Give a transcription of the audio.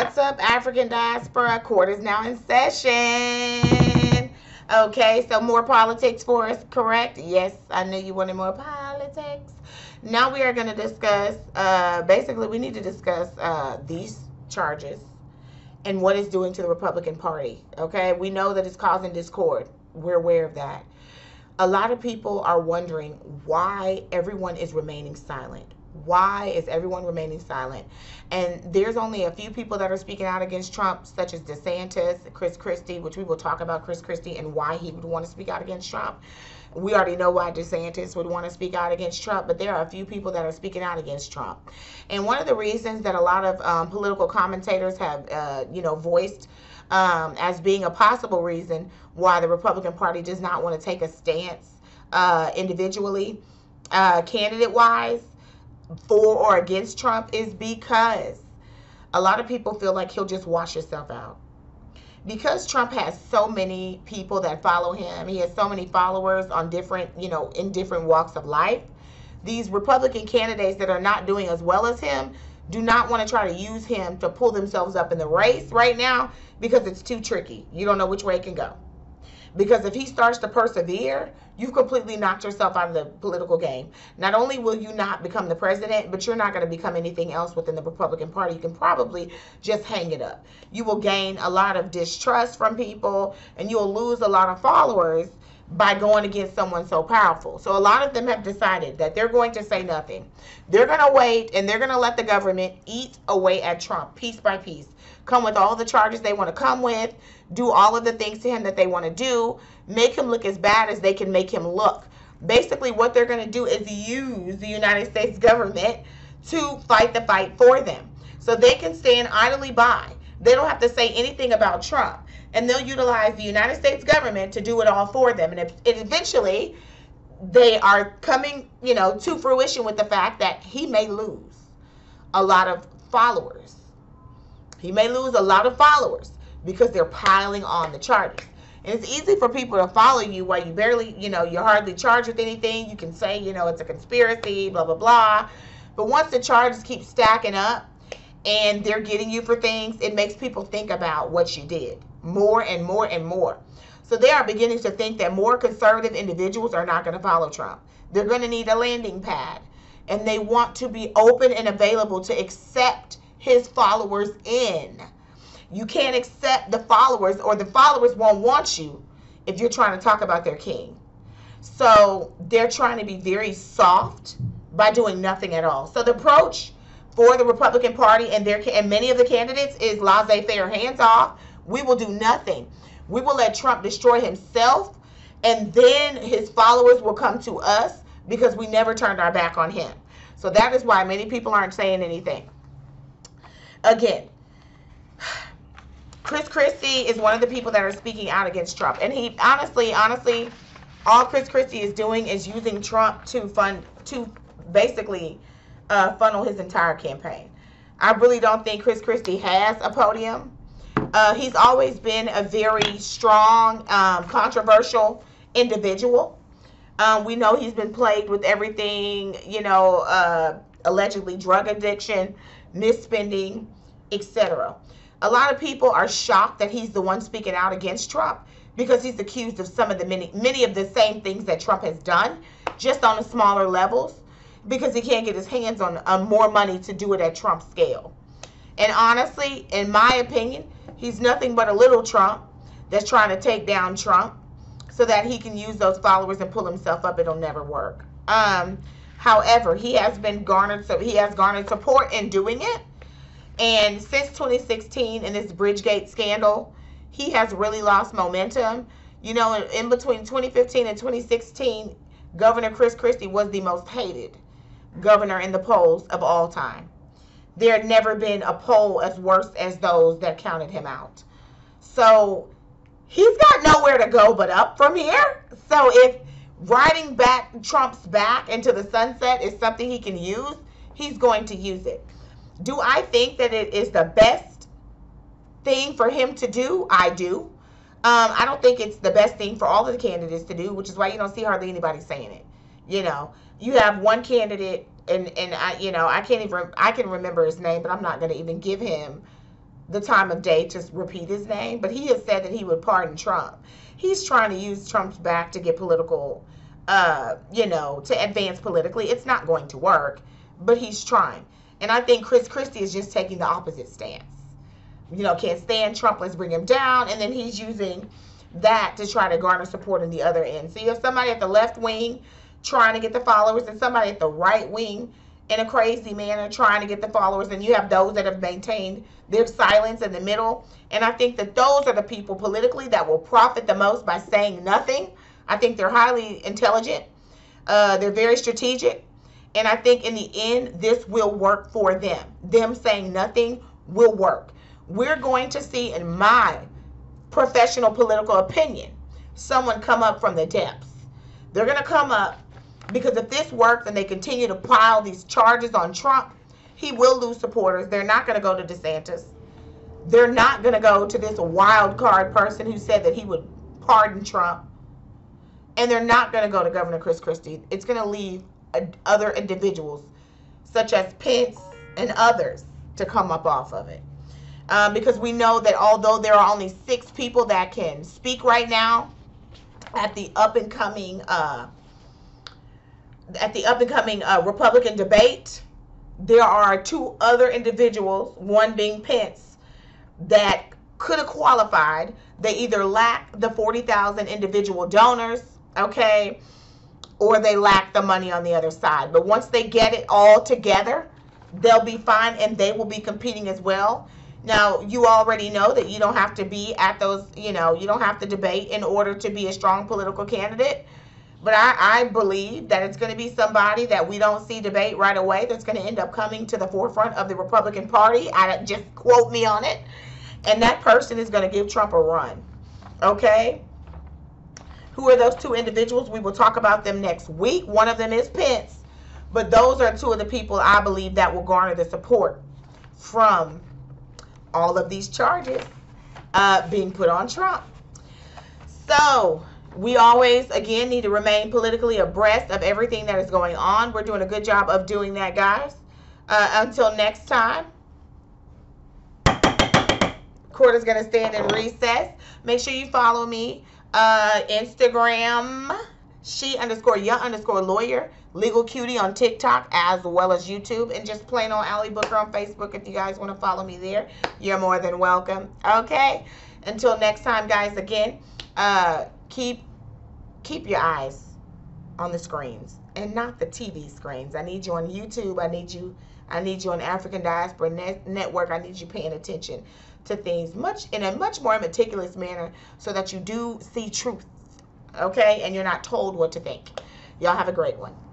What's up, African Diaspora? Court is now in session. Okay, so more politics for us, correct? Yes, I knew you wanted more politics. Now we are going to discuss, basically we need to discuss these charges and what it's doing to the Republican Party. Okay, we know that it's causing discord. We're aware of that. A lot of people are wondering why everyone is remaining silent. Why is everyone remaining silent? And there's only a few people that are speaking out against Trump, such as DeSantis, Chris Christie, which we will talk about Chris Christie and why he would want to speak out against Trump. We already know why DeSantis would want to speak out against Trump, but there are a few people that are speaking out against Trump. And one of the reasons that a lot of political commentators have, voiced as being a possible reason why the Republican Party does not want to take a stance individually, candidate-wise, for or against Trump, is because a lot of people feel like he'll just wash himself out. Because Trump has so many people that follow him, he has so many followers on different, in different walks of life, these Republican candidates that are not doing as well as him do not want to try to use him to pull themselves up in the race right now because it's too tricky. You don't know which way it can go. Because if he starts to persevere, you've completely knocked yourself out of the political game. Not only will you not become the president, but you're not going to become anything else within the Republican Party. You can probably just hang it up. You will gain a lot of distrust from people, and you'll lose a lot of followers by going against someone so powerful. So a lot of them have decided that they're going to say nothing. They're going to wait, and they're going to let the government eat away at Trump piece by piece. Come with all the charges they want to come with, do all of the things to him that they want to do, make him look as bad as they can make him look. Basically, what they're going to do is use the United States government to fight the fight for them. So they can stand idly by. They don't have to say anything about Trump. And they'll utilize the United States government to do it all for them. And eventually, they are coming, to fruition with the fact that he may lose a lot of followers. He may lose a lot of followers because they're piling on the charges. And it's easy for people to follow you while you barely, you're hardly charged with anything. You can say, it's a conspiracy, blah, blah, blah. But once the charges keep stacking up and they're getting you for things, it makes people think about what you did more and more and more. So they are beginning to think that more conservative individuals are not going to follow Trump. They're going to need a landing pad. And they want to be open and available to accept his followers in. You can't accept the followers, or the followers won't want you if you're trying to talk about their king. So they're trying to be very soft by doing nothing at all. So the approach for the Republican Party and many of the candidates is laissez-faire, hands off. We will do nothing. We will let Trump destroy himself, and then his followers will come to us because we never turned our back on him. So that is why many people aren't saying anything. Again, Chris Christie is one of the people that are speaking out against Trump. And he honestly, all Chris Christie is doing is using Trump to basically funnel his entire campaign. I really don't think Chris Christie has a podium. He's always been a very strong, controversial individual. We know he's been plagued with everything, allegedly drug addiction, misspending, etc. A lot of people are shocked that he's the one speaking out against Trump because he's accused of some of the many of the same things that Trump has done, just on a smaller levels, because he can't get his hands on more money to do it at Trump's scale. And honestly, in my opinion, he's nothing but a little Trump that's trying to take down Trump so that he can use those followers and pull himself up. It'll never work. However, he has garnered support in doing it. And since 2016 in this Bridgegate scandal, he has really lost momentum. In between 2015 and 2016, Governor Chris Christie was the most hated governor in the polls of all time. There had never been a poll as worse as those that counted him out. So he's got nowhere to go but up from here. So if riding back Trump's back into the sunset is something he can use, he's going to use it. Do I think that it is the best thing for him to do? I do. I don't think it's the best thing for all of the candidates to do, which is why you don't see hardly anybody saying it. You have one candidate, and I can remember his name, but I'm not going to even give him the time of day to repeat his name, but he has said that he would pardon Trump. He's trying to use Trump's back to get political, to advance politically. It's not going to work, but he's trying. And I think Chris Christie is just taking the opposite stance. Can't stand Trump, let's bring him down. And then he's using that to try to garner support in the other end. So you have somebody at the left wing trying to get the followers and somebody at the right wing in a crazy manner trying to get the followers. And you have those that have maintained their silence in the middle. And I think that those are the people politically that will profit the most by saying nothing. I think they're highly intelligent. They're very strategic. And I think in the end, this will work for them. Them saying nothing will work. We're going to see, in my professional political opinion, someone come up from the depths. They're going to come up because if this works and they continue to pile these charges on Trump, he will lose supporters. They're not going to go to DeSantis. They're not going to go to this wild card person who said that he would pardon Trump. And they're not going to go to Governor Chris Christie. It's going to leave other individuals such as Pence and others to come up off of it. Because we know that although there are only 6 people that can speak right now at the up-and-coming Republican debate, there are 2 other individuals, one being Pence, that could have qualified. They either lack the 40,000 individual donors, okay, or they lack the money on the other side. But once they get it all together, they'll be fine and they will be competing as well. Now, you already know that you don't have to be at those, you don't have to debate in order to be a strong political candidate. But I believe that it's going to be somebody that we don't see debate right away that's going to end up coming to the forefront of the Republican Party. I just quote me on it. And that person is going to give Trump a run. Okay? Who are those 2 individuals? We will talk about them next week. One of them is Pence. But those are 2 of the people I believe that will garner the support from all of these charges being put on Trump. So we always, again, need to remain politically abreast of everything that is going on. We're doing a good job of doing that, guys. Until next time, court is going to stand in recess. Make sure you follow me, Instagram, she_ya_lawyer, Legal Cutie on TikTok as well as YouTube, and just plain on Allie Booker on Facebook. If you guys want to follow me there, you're more than welcome. Okay, until next time, guys, again, keep your eyes on the screens and not the TV screens. I need you on YouTube. I need you on African Diaspora Network. I need you paying attention to things in a much more meticulous manner so that you do see truth, okay, and you're not told what to think. Y'all have a great one.